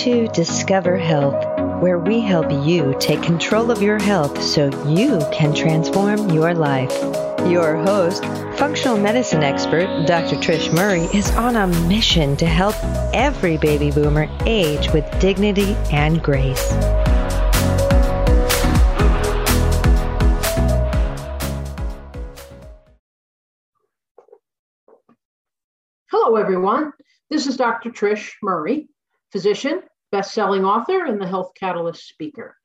to Discover Health, where we help you take control of your health so you can transform your life. Your host, functional medicine expert Dr. Trish Murray, is on a mission to help every baby boomer age with dignity and grace. Hello, everyone. This is Dr. Trish Murray, physician, best-selling author, and the Health Catalyst speaker.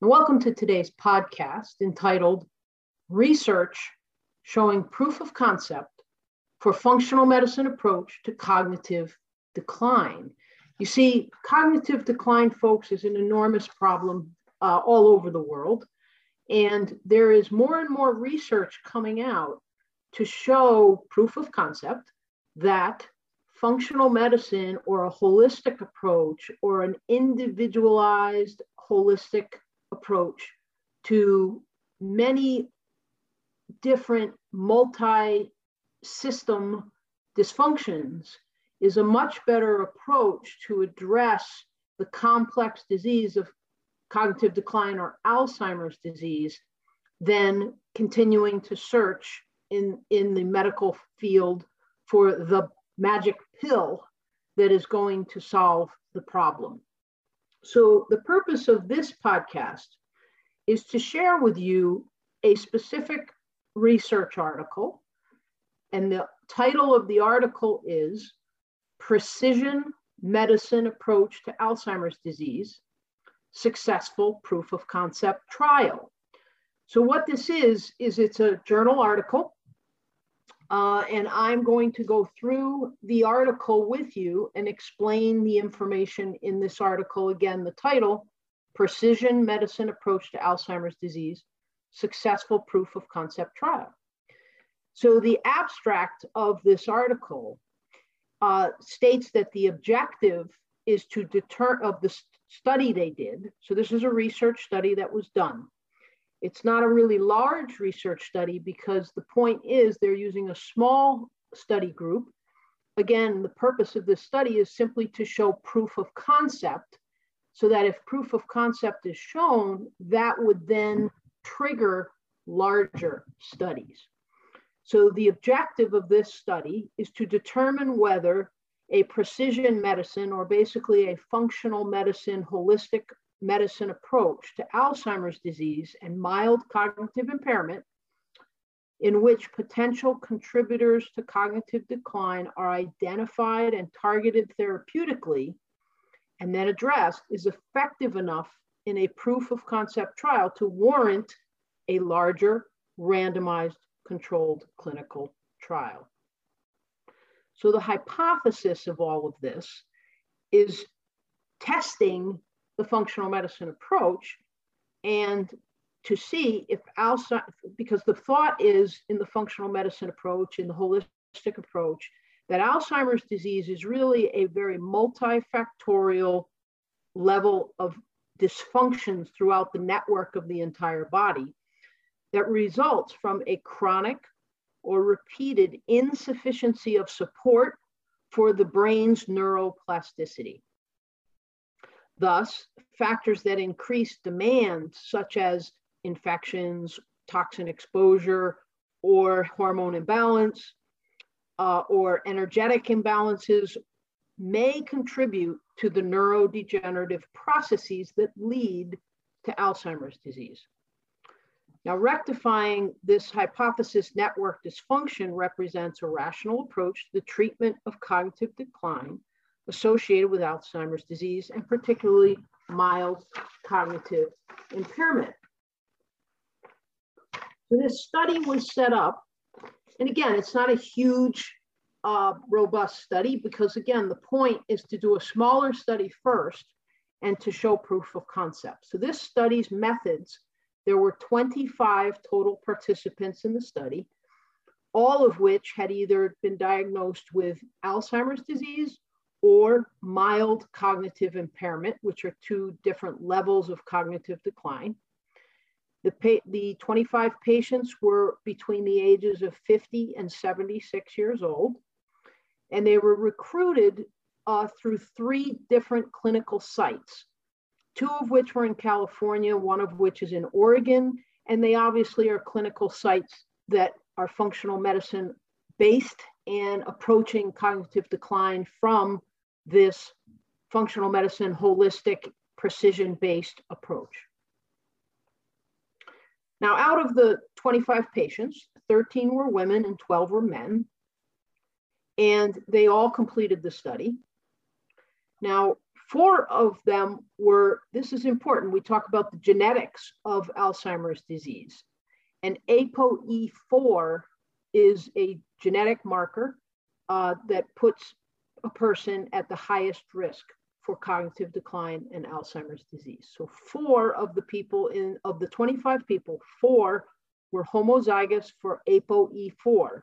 And welcome to today's podcast entitled Research Showing Proof of Concept for Functional Medicine Approach to Cognitive Decline. You see, cognitive decline, folks, is an enormous problem all over the world. And there is more and more research coming out to show proof of concept that functional medicine or a holistic approach or an individualized holistic approach to many different multi-system dysfunctions is a much better approach to address the complex disease of cognitive decline or Alzheimer's disease than continuing to search in the medical field for the magic pill that is going to solve the problem. So the purpose of this podcast is to share with you a specific research article, and the title of the article is Precision Medicine Approach to Alzheimer's Disease: Successful Proof of Concept Trial. So what this is it's a journal article. And I'm going to go through the article with you and explain the information in this article. Again, the title, Precision Medicine Approach to Alzheimer's Disease: Successful Proof of Concept Trial. So the abstract of this article states that the objective is to deter of the study they did. So this is a research study that was done. It's not a really large research study because the point is they're using a small study group. Again, the purpose of this study is simply to show proof of concept so that if proof of concept is shown, that would then trigger larger studies. So the objective of this study is to determine whether a precision medicine or basically a functional medicine holistic medicine approach to Alzheimer's disease and mild cognitive impairment, in which potential contributors to cognitive decline are identified and targeted therapeutically and then addressed, is effective enough in a proof of concept trial to warrant a larger randomized controlled clinical trial. So the hypothesis of all of this is testing the functional medicine approach and to see if Alzheimer's, because the thought is in the functional medicine approach, in the holistic approach, that Alzheimer's disease is really a very multifactorial level of dysfunctions throughout the network of the entire body that results from a chronic or repeated insufficiency of support for the brain's neuroplasticity. Thus, factors that increase demand, such as infections, toxin exposure, or hormone imbalance, or energetic imbalances, may contribute to the neurodegenerative processes that lead to Alzheimer's disease. Now, rectifying this hypothesis network dysfunction represents a rational approach to the treatment of cognitive decline associated with Alzheimer's disease and particularly mild cognitive impairment. So this study was set up, and again, it's not a huge, robust study because again, the point is to do a smaller study first and to show proof of concept. So this study's methods, there were 25 total participants in the study, all of which had either been diagnosed with Alzheimer's disease or mild cognitive impairment, which are two different levels of cognitive decline. The 25 patients were between the ages of 50 and 76 years old, and they were recruited through 3 different clinical sites, 2 of which were in California, 1 of which is in Oregon, and they obviously are clinical sites that are functional medicine based and approaching cognitive decline from this functional medicine, holistic, precision-based approach. Now, out of the 25 patients, 13 were women and 12 were men, and they all completed the study. Now, 4 of them were, this is important, we talk about the genetics of Alzheimer's disease, and APOE4 is a genetic marker that puts a person at the highest risk for cognitive decline and Alzheimer's disease. So 4 of the people of the 25 people, 4 were homozygous for APOE4,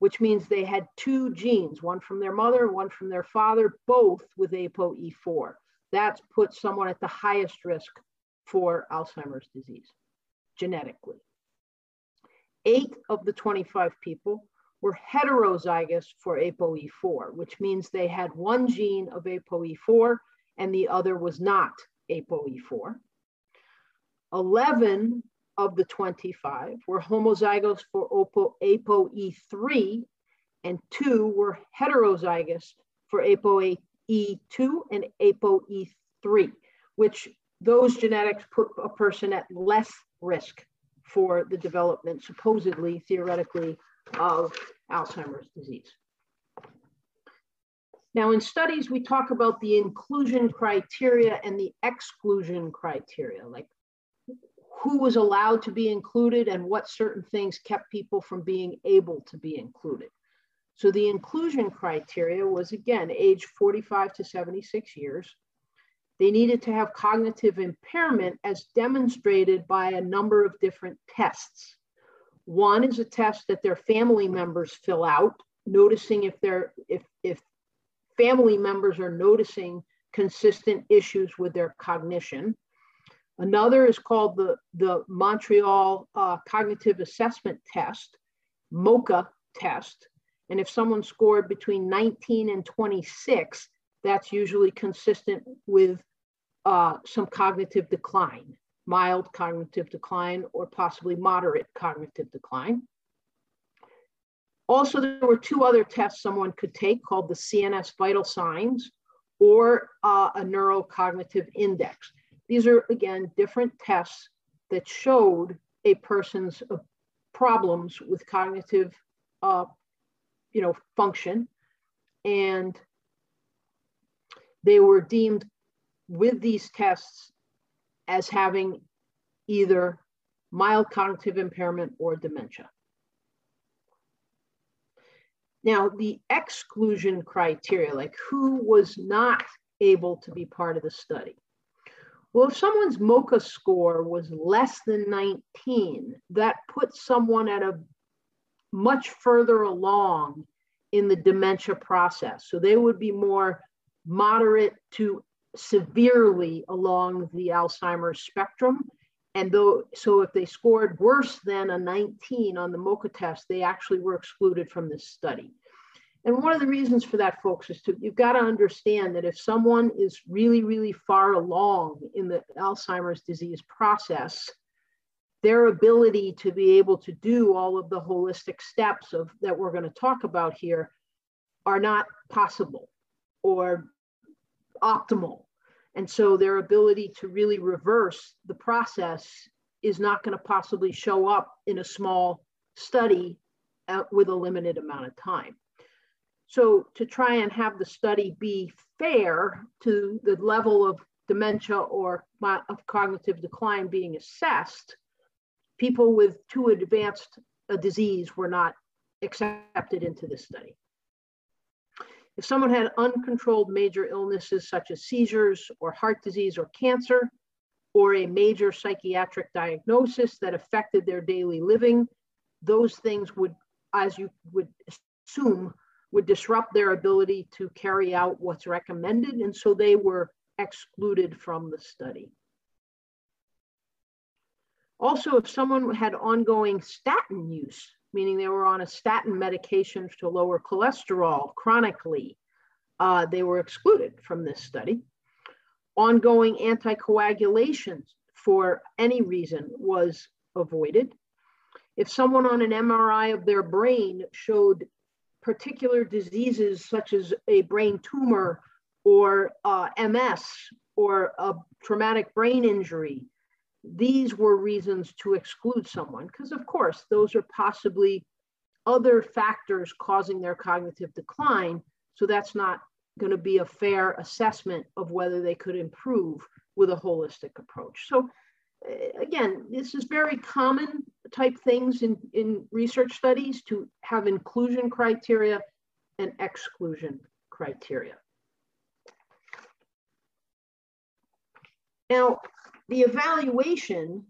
which means they had 2 genes, 1 from their mother, 1 from their father, both with APOE4. That's put someone at the highest risk for Alzheimer's disease, genetically. 8 of the 25 people were heterozygous for APOE4, which means they had 1 gene of APOE4 and the other was not APOE4. 11 of the 25 were homozygous for ApoE3, and 2 were heterozygous for ApoE2 and ApoE3, which those genetics put a person at less risk for the development, supposedly, theoretically, of Alzheimer's disease. Now, in studies, we talk about the inclusion criteria and the exclusion criteria, like who was allowed to be included and what certain things kept people from being able to be included. So the inclusion criteria was, again, age 45 to 76 years. They needed to have cognitive impairment as demonstrated by a number of different tests. 1 is a test that their family members fill out, noticing if family members are noticing consistent issues with their cognition. Another is called the Montreal Cognitive Assessment Test, MOCA test. And if someone scored between 19 and 26, that's usually consistent with some cognitive decline, mild cognitive decline, or possibly moderate cognitive decline. Also, there were 2 other tests someone could take called the CNS vital signs or a neurocognitive index. These are, again, different tests that showed a person's problems with cognitive function, and they were deemed with these tests as having either mild cognitive impairment or dementia. Now, the exclusion criteria, like who was not able to be part of the study. Well, if someone's MoCA score was less than 19, that puts someone at a much further along in the dementia process. So they would be more moderate to severely along the Alzheimer's spectrum. And so if they scored worse than a 19 on the MoCA test, they actually were excluded from this study. And one of the reasons for that, folks, is you've got to understand that if someone is really, really far along in the Alzheimer's disease process, their ability to be able to do all of the holistic steps that we're going to talk about here are not possible or optimal. And so their ability to really reverse the process is not going to possibly show up in a small study with a limited amount of time. So to try and have the study be fair to the level of dementia or of cognitive decline being assessed, people with too advanced a disease were not accepted into this study. If someone had uncontrolled major illnesses such as seizures or heart disease or cancer, or a major psychiatric diagnosis that affected their daily living, those things would, as you would assume, would disrupt their ability to carry out what's recommended. And so they were excluded from the study. Also, if someone had ongoing statin use, meaning they were on a statin medication to lower cholesterol chronically, They were excluded from this study. Ongoing anticoagulation for any reason was avoided. If someone on an MRI of their brain showed particular diseases such as a brain tumor or MS or a traumatic brain injury, these were reasons to exclude someone because, of course, those are possibly other factors causing their cognitive decline. So that's not going to be a fair assessment of whether they could improve with a holistic approach. So again, this is very common type things in research studies to have inclusion criteria and exclusion criteria. Now, the evaluation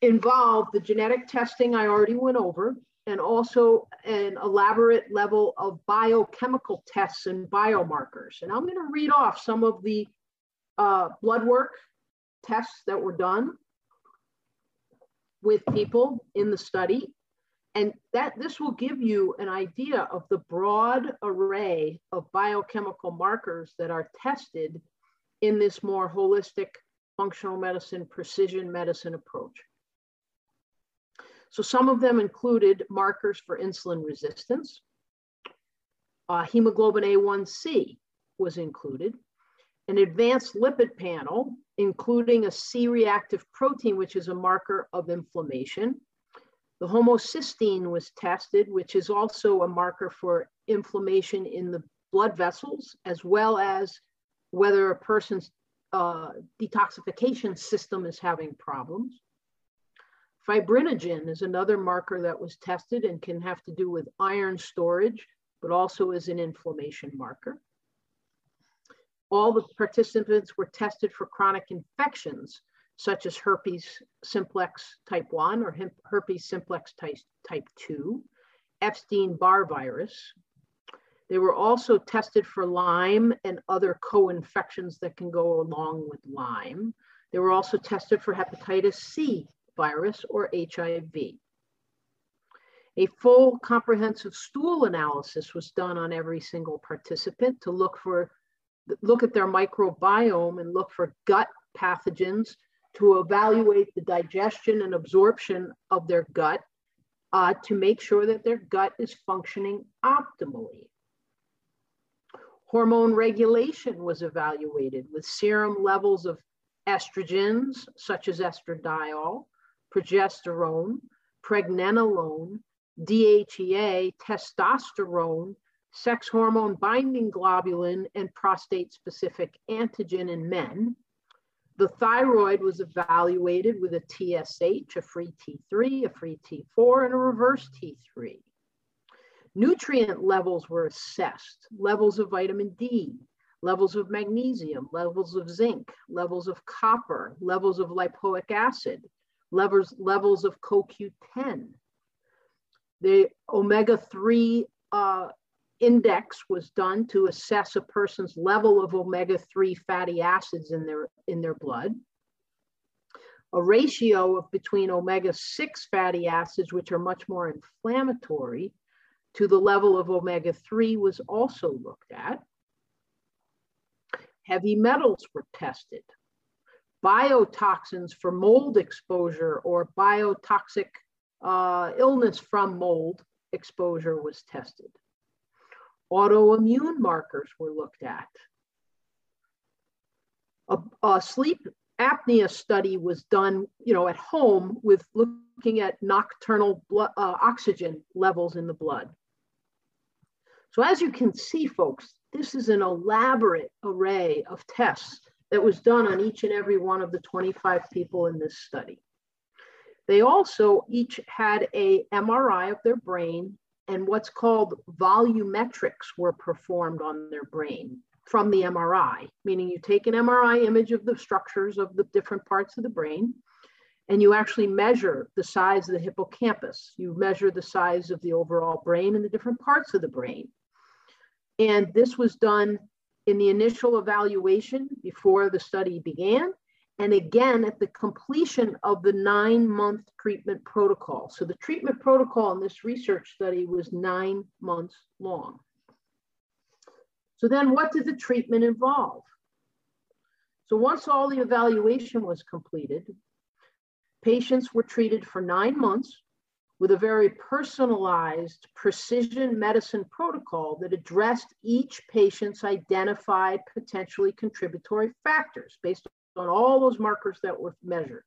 involved the genetic testing I already went over, and also an elaborate level of biochemical tests and biomarkers. And I'm going to read off some of the blood work tests that were done with people in the study. And that this will give you an idea of the broad array of biochemical markers that are tested in this more holistic functional medicine, precision medicine approach. So some of them included markers for insulin resistance. Hemoglobin A1C was included. An advanced lipid panel, including a C-reactive protein, which is a marker of inflammation. The homocysteine was tested, which is also a marker for inflammation in the blood vessels, as well as whether a person's detoxification system is having problems. Fibrinogen is another marker that was tested and can have to do with iron storage, but also is an inflammation marker. All the participants were tested for chronic infections, such as herpes simplex type 1 or herpes simplex type 2, Epstein-Barr virus. They were also tested for Lyme and other co-infections that can go along with Lyme. They were also tested for hepatitis C virus or HIV. A full comprehensive stool analysis was done on every single participant to look at their microbiome and look for gut pathogens to evaluate the digestion and absorption of their gut to make sure that their gut is functioning optimally. Hormone regulation was evaluated with serum levels of estrogens such as estradiol, progesterone, pregnenolone, DHEA, testosterone, sex hormone binding globulin, and prostate-specific antigen in men. The thyroid was evaluated with a TSH, a free T3, a free T4, and a reverse T3. Nutrient levels were assessed, levels of vitamin D, levels of magnesium, levels of zinc, levels of copper, levels of lipoic acid, levels of CoQ10. The omega-3 index was done to assess a person's level of omega-3 fatty acids in their blood. A ratio of between omega-6 fatty acids, which are much more inflammatory, to the level of omega-3 was also looked at. Heavy metals were tested. Biotoxins for mold exposure or biotoxic illness from mold exposure was tested. Autoimmune markers were looked at. A sleep apnea study was done, at home with looking at nocturnal blood, oxygen levels in the blood. So as you can see, folks, this is an elaborate array of tests that was done on each and every one of the 25 people in this study. They also each had a MRI of their brain, and what's called volumetrics were performed on their brain from the MRI, meaning you take an MRI image of the structures of the different parts of the brain, and you actually measure the size of the hippocampus. You measure the size of the overall brain and the different parts of the brain. And this was done in the initial evaluation before the study began, And again, at the completion of the 9-month treatment protocol. So the treatment protocol in this research study was 9 months long. So then what did the treatment involve? So once all the evaluation was completed, patients were treated for 9 months with a very personalized precision medicine protocol that addressed each patient's identified potentially contributory factors based on all those markers that were measured.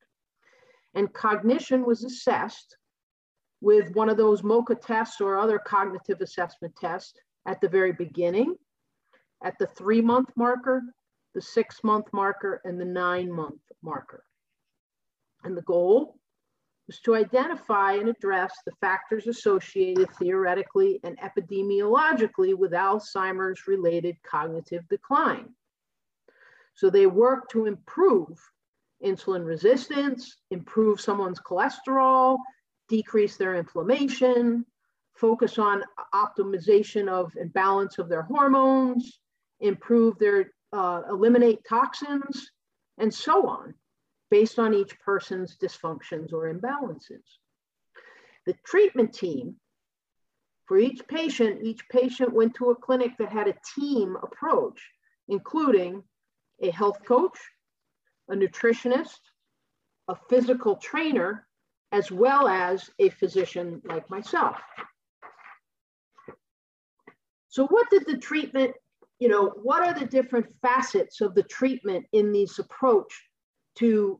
And cognition was assessed with one of those MoCA tests or other cognitive assessment tests at the very beginning, at the 3-month marker, the 6-month marker, and the 9-month marker. And the goal was to identify and address the factors associated theoretically and epidemiologically with Alzheimer's-related cognitive decline. So they work to improve insulin resistance, improve someone's cholesterol, decrease their inflammation, focus on optimization of and balance of their hormones, improve their, eliminate toxins, and so on, based on each person's dysfunctions or imbalances. The treatment team, for each patient went to a clinic that had a team approach, including a health coach, a nutritionist, a physical trainer, as well as a physician like myself. So what did the treatment, you know, what are the different facets of the treatment in this approach to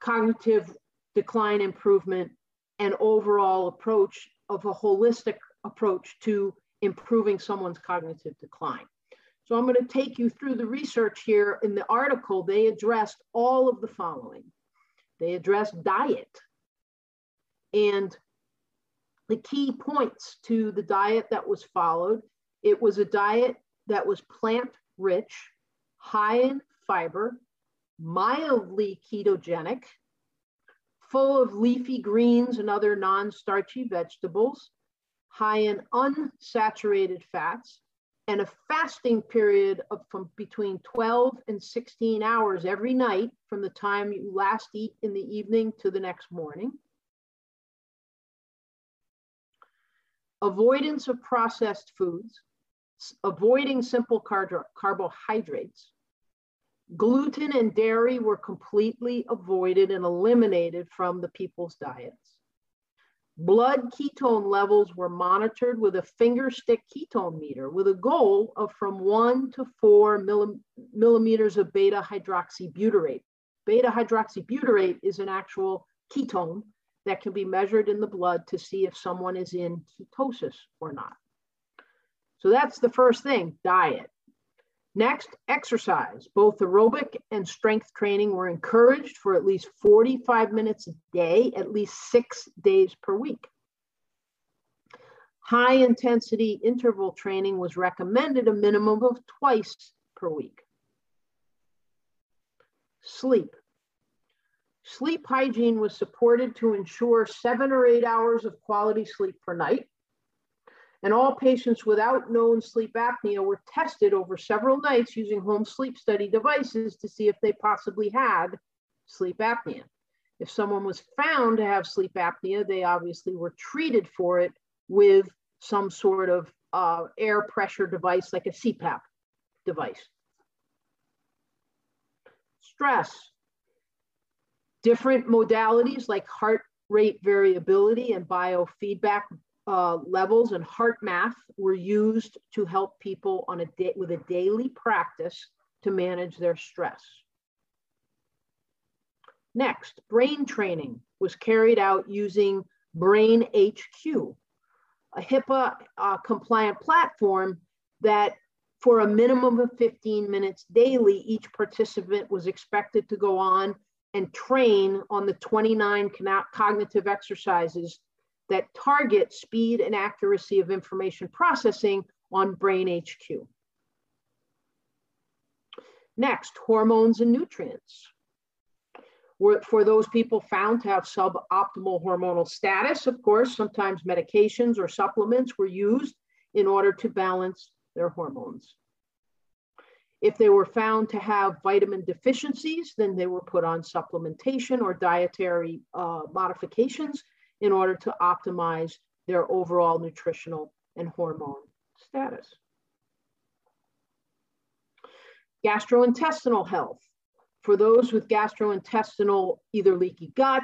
cognitive decline improvement and overall approach of a holistic approach to improving someone's cognitive decline? So I'm going to take you through the research here. In the article, they addressed all of the following. They addressed diet and the key points to the diet that was followed. It was a diet that was plant-rich, high in fiber, mildly ketogenic, full of leafy greens and other non-starchy vegetables, high in unsaturated fats, and a fasting period of from between 12 and 16 hours every night from the time you last eat in the evening to the next morning. Avoidance of processed foods, avoiding simple carbohydrates. Gluten and dairy were completely avoided and eliminated from the people's diets. Blood ketone levels were monitored with a finger stick ketone meter with a goal of from 1 to 4 millimeters of beta-hydroxybutyrate. Beta-hydroxybutyrate is an actual ketone that can be measured in the blood to see if someone is in ketosis or not. So that's the first thing, diet. Next, exercise. Both aerobic and strength training were encouraged for at least 45 minutes a day, at least 6 days per week. High intensity interval training was recommended a minimum of twice per week. Sleep. Sleep hygiene was supported to ensure 7 or 8 hours of quality sleep per night. And all patients without known sleep apnea were tested over several nights using home sleep study devices to see if they possibly had sleep apnea. If someone was found to have sleep apnea, they obviously were treated for it with some sort of air pressure device, like a CPAP device. Stress. Different modalities like heart rate variability and biofeedback levels and heart math were used to help people on with a daily practice to manage their stress. Next, brain training was carried out using BrainHQ, a HIPAA compliant platform that for a minimum of 15 minutes daily, each participant was expected to go on and train on the 29 cognitive exercises that target speed and accuracy of information processing on BrainHQ. Next, hormones and nutrients. For those people found to have suboptimal hormonal status, of course, sometimes medications or supplements were used in order to balance their hormones. If they were found to have vitamin deficiencies, then they were put on supplementation or dietary modifications in order to optimize their overall nutritional and hormone status. Gastrointestinal health. For those with gastrointestinal, either leaky gut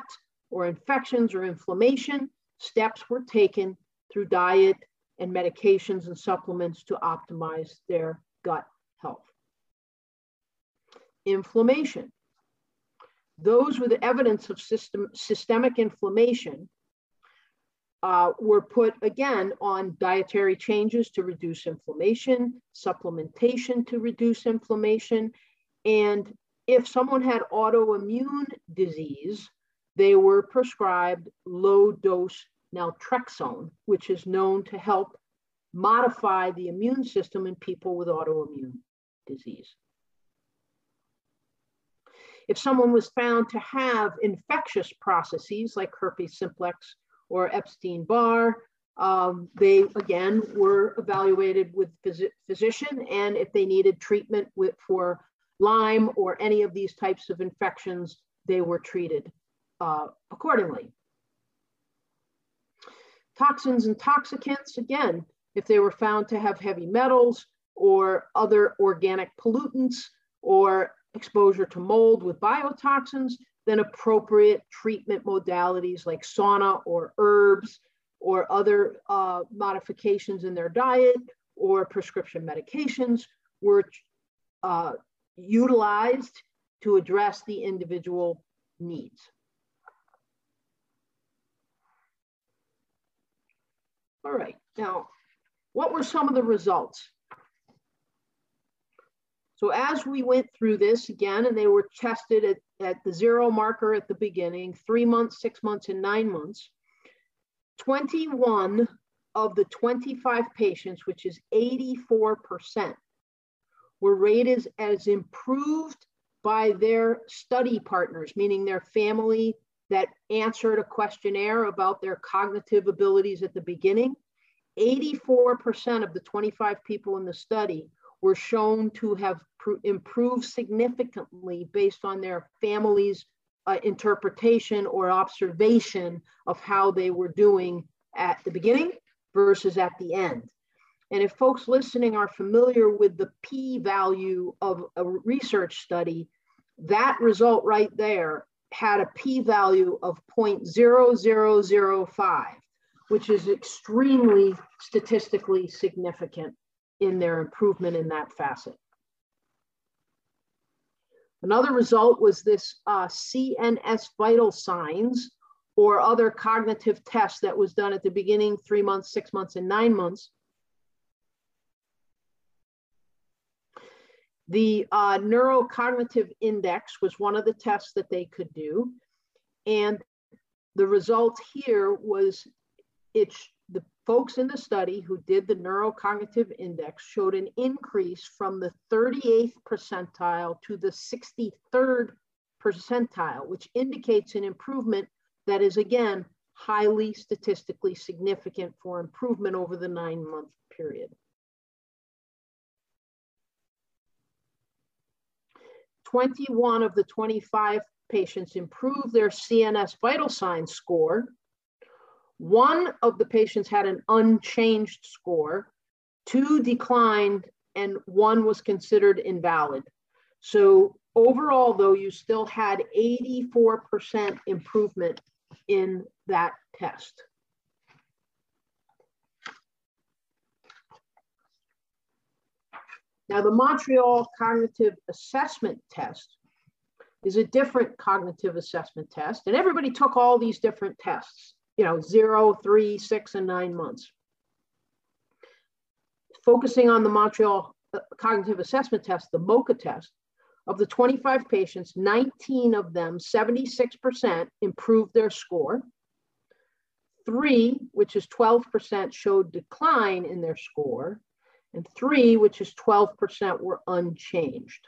or infections or inflammation, steps were taken through diet and medications and supplements to optimize their gut health. Inflammation. Those with evidence of systemic inflammation were put again on dietary changes to reduce inflammation, supplementation to reduce inflammation. And if someone had autoimmune disease, they were prescribed low dose naltrexone, which is known to help modify the immune system in people with autoimmune disease. If someone was found to have infectious processes like herpes simplex or Epstein-Barr, they again were evaluated with physician, and if they needed treatment for Lyme or any of these types of infections, they were treated accordingly. Toxins and toxicants, again, if they were found to have heavy metals or other organic pollutants or exposure to mold with biotoxins, then appropriate treatment modalities like sauna or herbs or other modifications in their diet or prescription medications were utilized to address the individual needs. All right, now, what were some of the results? So as we went through this again, and they were tested at the zero marker at the beginning, 3 months, 6 months, and 9 months, 21 of the 25 patients, which is 84%, were rated as improved by their study partners, meaning their family that answered a questionnaire about their cognitive abilities at the beginning. 84% of the 25 people in the study were shown to have improved significantly based on their family's interpretation or observation of how they were doing at the beginning versus at the end. And if folks listening are familiar with the p-value of a research study, that result right there had a p-value of 0.0005, which is extremely statistically significant in their improvement in that facet. Another result was this CNS vital signs or other cognitive test that was done at the beginning, 3 months, 6 months, and 9 months. The neurocognitive index was one of the tests that they could do. And the result here was the folks in the study who did the neurocognitive index showed an increase from the 38th percentile to the 63rd percentile, which indicates an improvement that is, again, highly statistically significant for improvement over the 9-month period. 21 of the 25 patients improved their CNS vital signs score. One of the patients had an unchanged score, 2 declined, and 1 was considered invalid. So overall, though, you still had 84% improvement in that test. Now, the Montreal Cognitive Assessment Test is a different cognitive assessment test, and everybody took all these different tests, you know, 0, 3, 6, and 9 months. Focusing on the Montreal Cognitive Assessment Test, the MoCA test, of the 25 patients, 19 of them, 76%, improved their score. 3, which is 12%, showed decline in their score. And 3, which is 12%, were unchanged.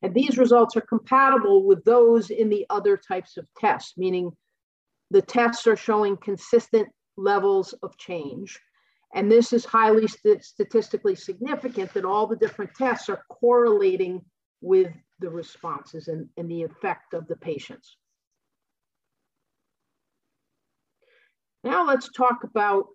And these results are compatible with those in the other types of tests, meaning the tests are showing consistent levels of change, And this is highly statistically significant, that all the different tests are correlating with the responses and the effect of the patients. Now let's talk about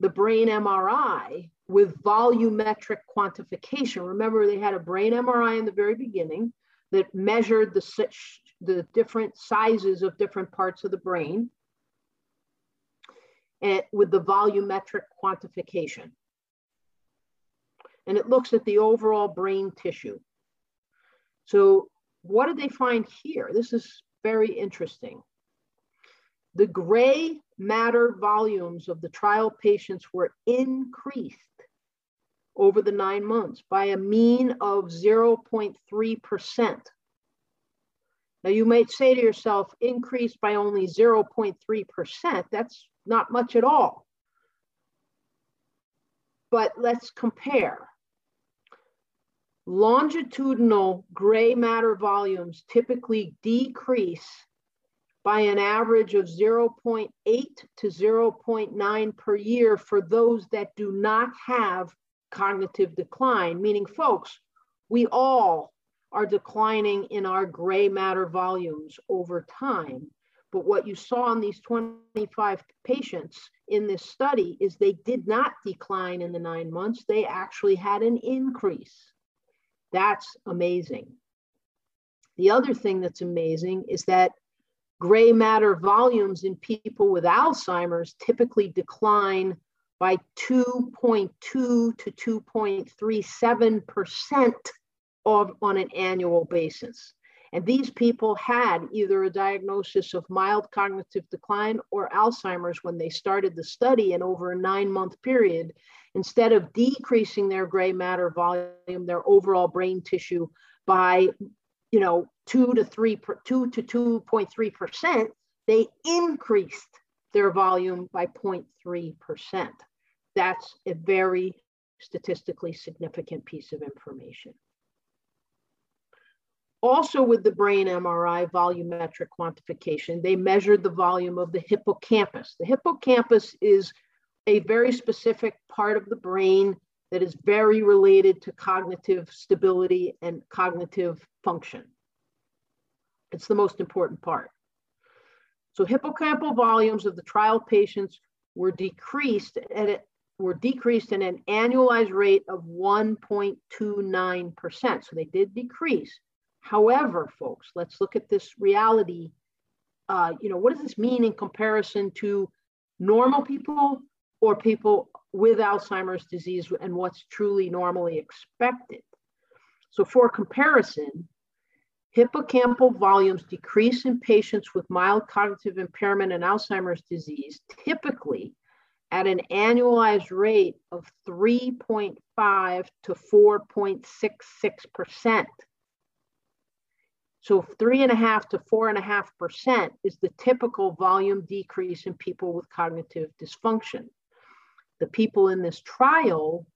the brain MRI with volumetric quantification. Remember, they had a brain MRI in the very beginning that measured the different sizes of different parts of the brain, and with the volumetric quantification. And it looks at the overall brain tissue. So what did they find here? This is very interesting. The gray matter volumes of the trial patients were increased over the 9 months by a mean of 0.3%. Now you might say to yourself, increased by only 0.3%, that's not much at all. But let's compare. Longitudinal gray matter volumes typically decrease by an average of 0.8 to 0.9 per year for those that do not have cognitive decline, meaning, folks, we all are declining in our gray matter volumes over time. But what you saw in these 25 patients in this study is they did not decline in the 9 months. They actually had an increase. That's amazing. The other thing that's amazing is that gray matter volumes in people with Alzheimer's typically decline by 2.2 to 2.37% on an annual basis. And these people had either a diagnosis of mild cognitive decline or Alzheimer's when they started the study, and over a 9-month period, instead of decreasing their gray matter volume, their overall brain tissue by 2 to 2.3%, they increased their volume by 0.3%. That's a very statistically significant piece of information. Also with the brain MRI volumetric quantification, they measured the volume of the hippocampus. The hippocampus is a very specific part of the brain that is very related to cognitive stability and cognitive function. It's the most important part. So hippocampal volumes of the trial patients were decreased at an annualized rate of 1.29%. So they did decrease. However, folks, let's look at this reality. What does this mean in comparison to normal people or people with Alzheimer's disease, and what's truly normally expected? So for comparison, hippocampal volumes decrease in patients with mild cognitive impairment and Alzheimer's disease, typically at an annualized rate of 3.5 to 4.66%. So 3.5 to 4.5% is the typical volume decrease in people with cognitive dysfunction. The people in this trial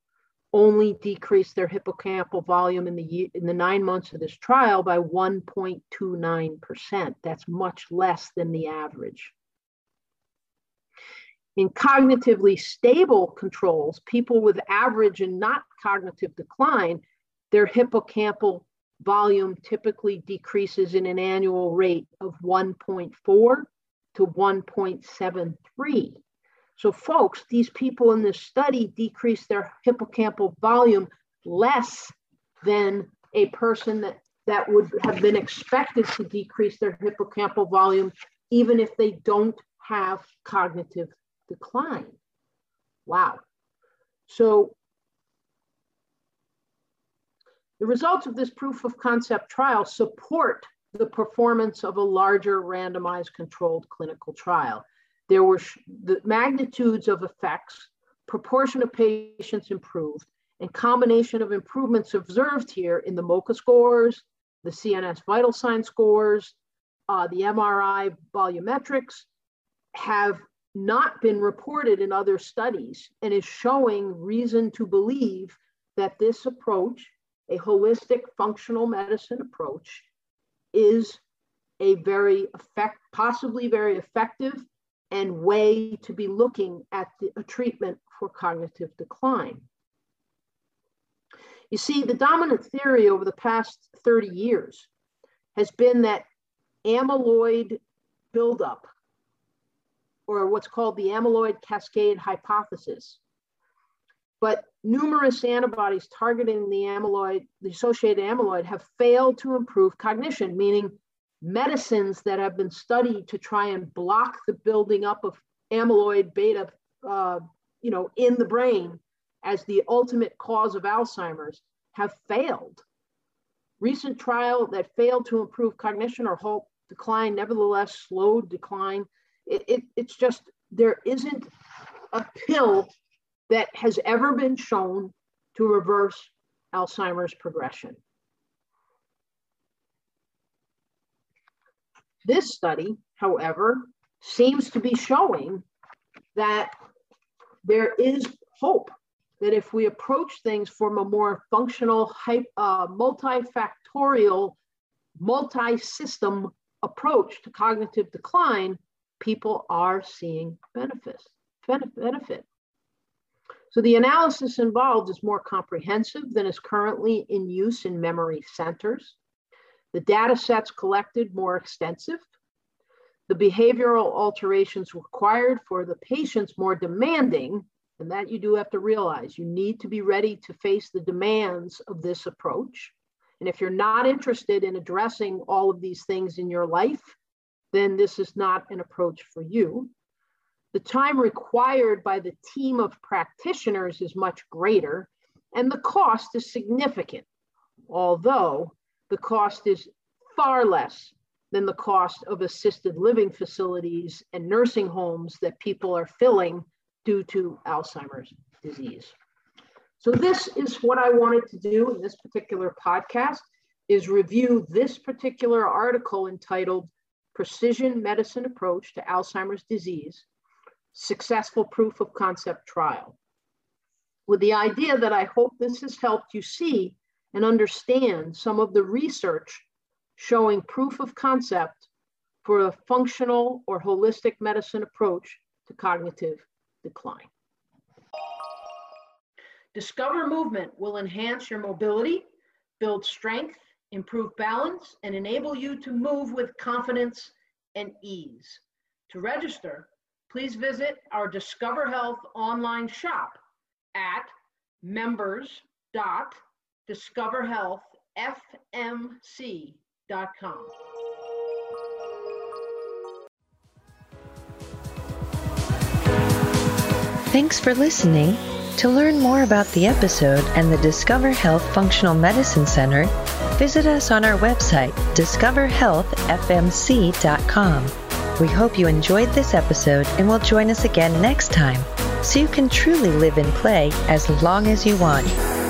only decreased their hippocampal volume in the 9 months of this trial by 1.29%. That's much less than the average. In cognitively stable controls, people with average and not cognitive decline, their hippocampal volume typically decreases in an annual rate of 1.4 to 1.73. So folks, these people in this study decreased their hippocampal volume less than a person that would have been expected to decrease their hippocampal volume, even if they don't have cognitive decline. Wow. So the results of this proof of concept trial support the performance of a larger randomized controlled clinical trial. There were the magnitudes of effects, proportion of patients improved, and combination of improvements observed here in the MoCA scores, the CNS vital sign scores, the MRI volumetrics have not been reported in other studies, and is showing reason to believe that this approach, a holistic functional medicine approach, is a very possibly very effective and way to be looking at a treatment for cognitive decline. You see, the dominant theory over the past 30 years has been that amyloid buildup, or what's called the amyloid cascade hypothesis. But numerous antibodies targeting the amyloid, the associated amyloid, have failed to improve cognition, meaning medicines that have been studied to try and block the building up of amyloid beta, in the brain as the ultimate cause of Alzheimer's, have failed. Recent trial that failed to improve cognition or halt decline, nevertheless slowed decline. It's just, there isn't a pill that has ever been shown to reverse Alzheimer's progression. This study, however, seems to be showing that there is hope that if we approach things from a more functional, multifactorial, multi-system approach to cognitive decline, people are seeing benefit. So the analysis involved is more comprehensive than is currently in use in memory centers. The data sets collected more extensive. The behavioral alterations required for the patients more demanding, and that you do have to realize, you need to be ready to face the demands of this approach. And if you're not interested in addressing all of these things in your life, then this is not an approach for you. The time required by the team of practitioners is much greater, and the cost is significant, although the cost is far less than the cost of assisted living facilities and nursing homes that people are filling due to Alzheimer's disease. So this is what I wanted to do in this particular podcast, is review this particular article entitled Precision Medicine Approach to Alzheimer's Disease: Successful Proof of Concept Trial, with the idea that I hope this has helped you see and understand some of the research showing proof of concept for a functional or holistic medicine approach to cognitive decline. Discover movement will enhance your mobility, build strength, improve balance, and enable you to move with confidence and ease. To register, please visit our Discover Health online shop at members.discoverhealthfmc.com. Thanks for listening. To learn more about the episode and the Discover Health Functional Medicine Center, visit us on our website, discoverhealthfmc.com. We hope you enjoyed this episode and will join us again next time, so you can truly live and play as long as you want.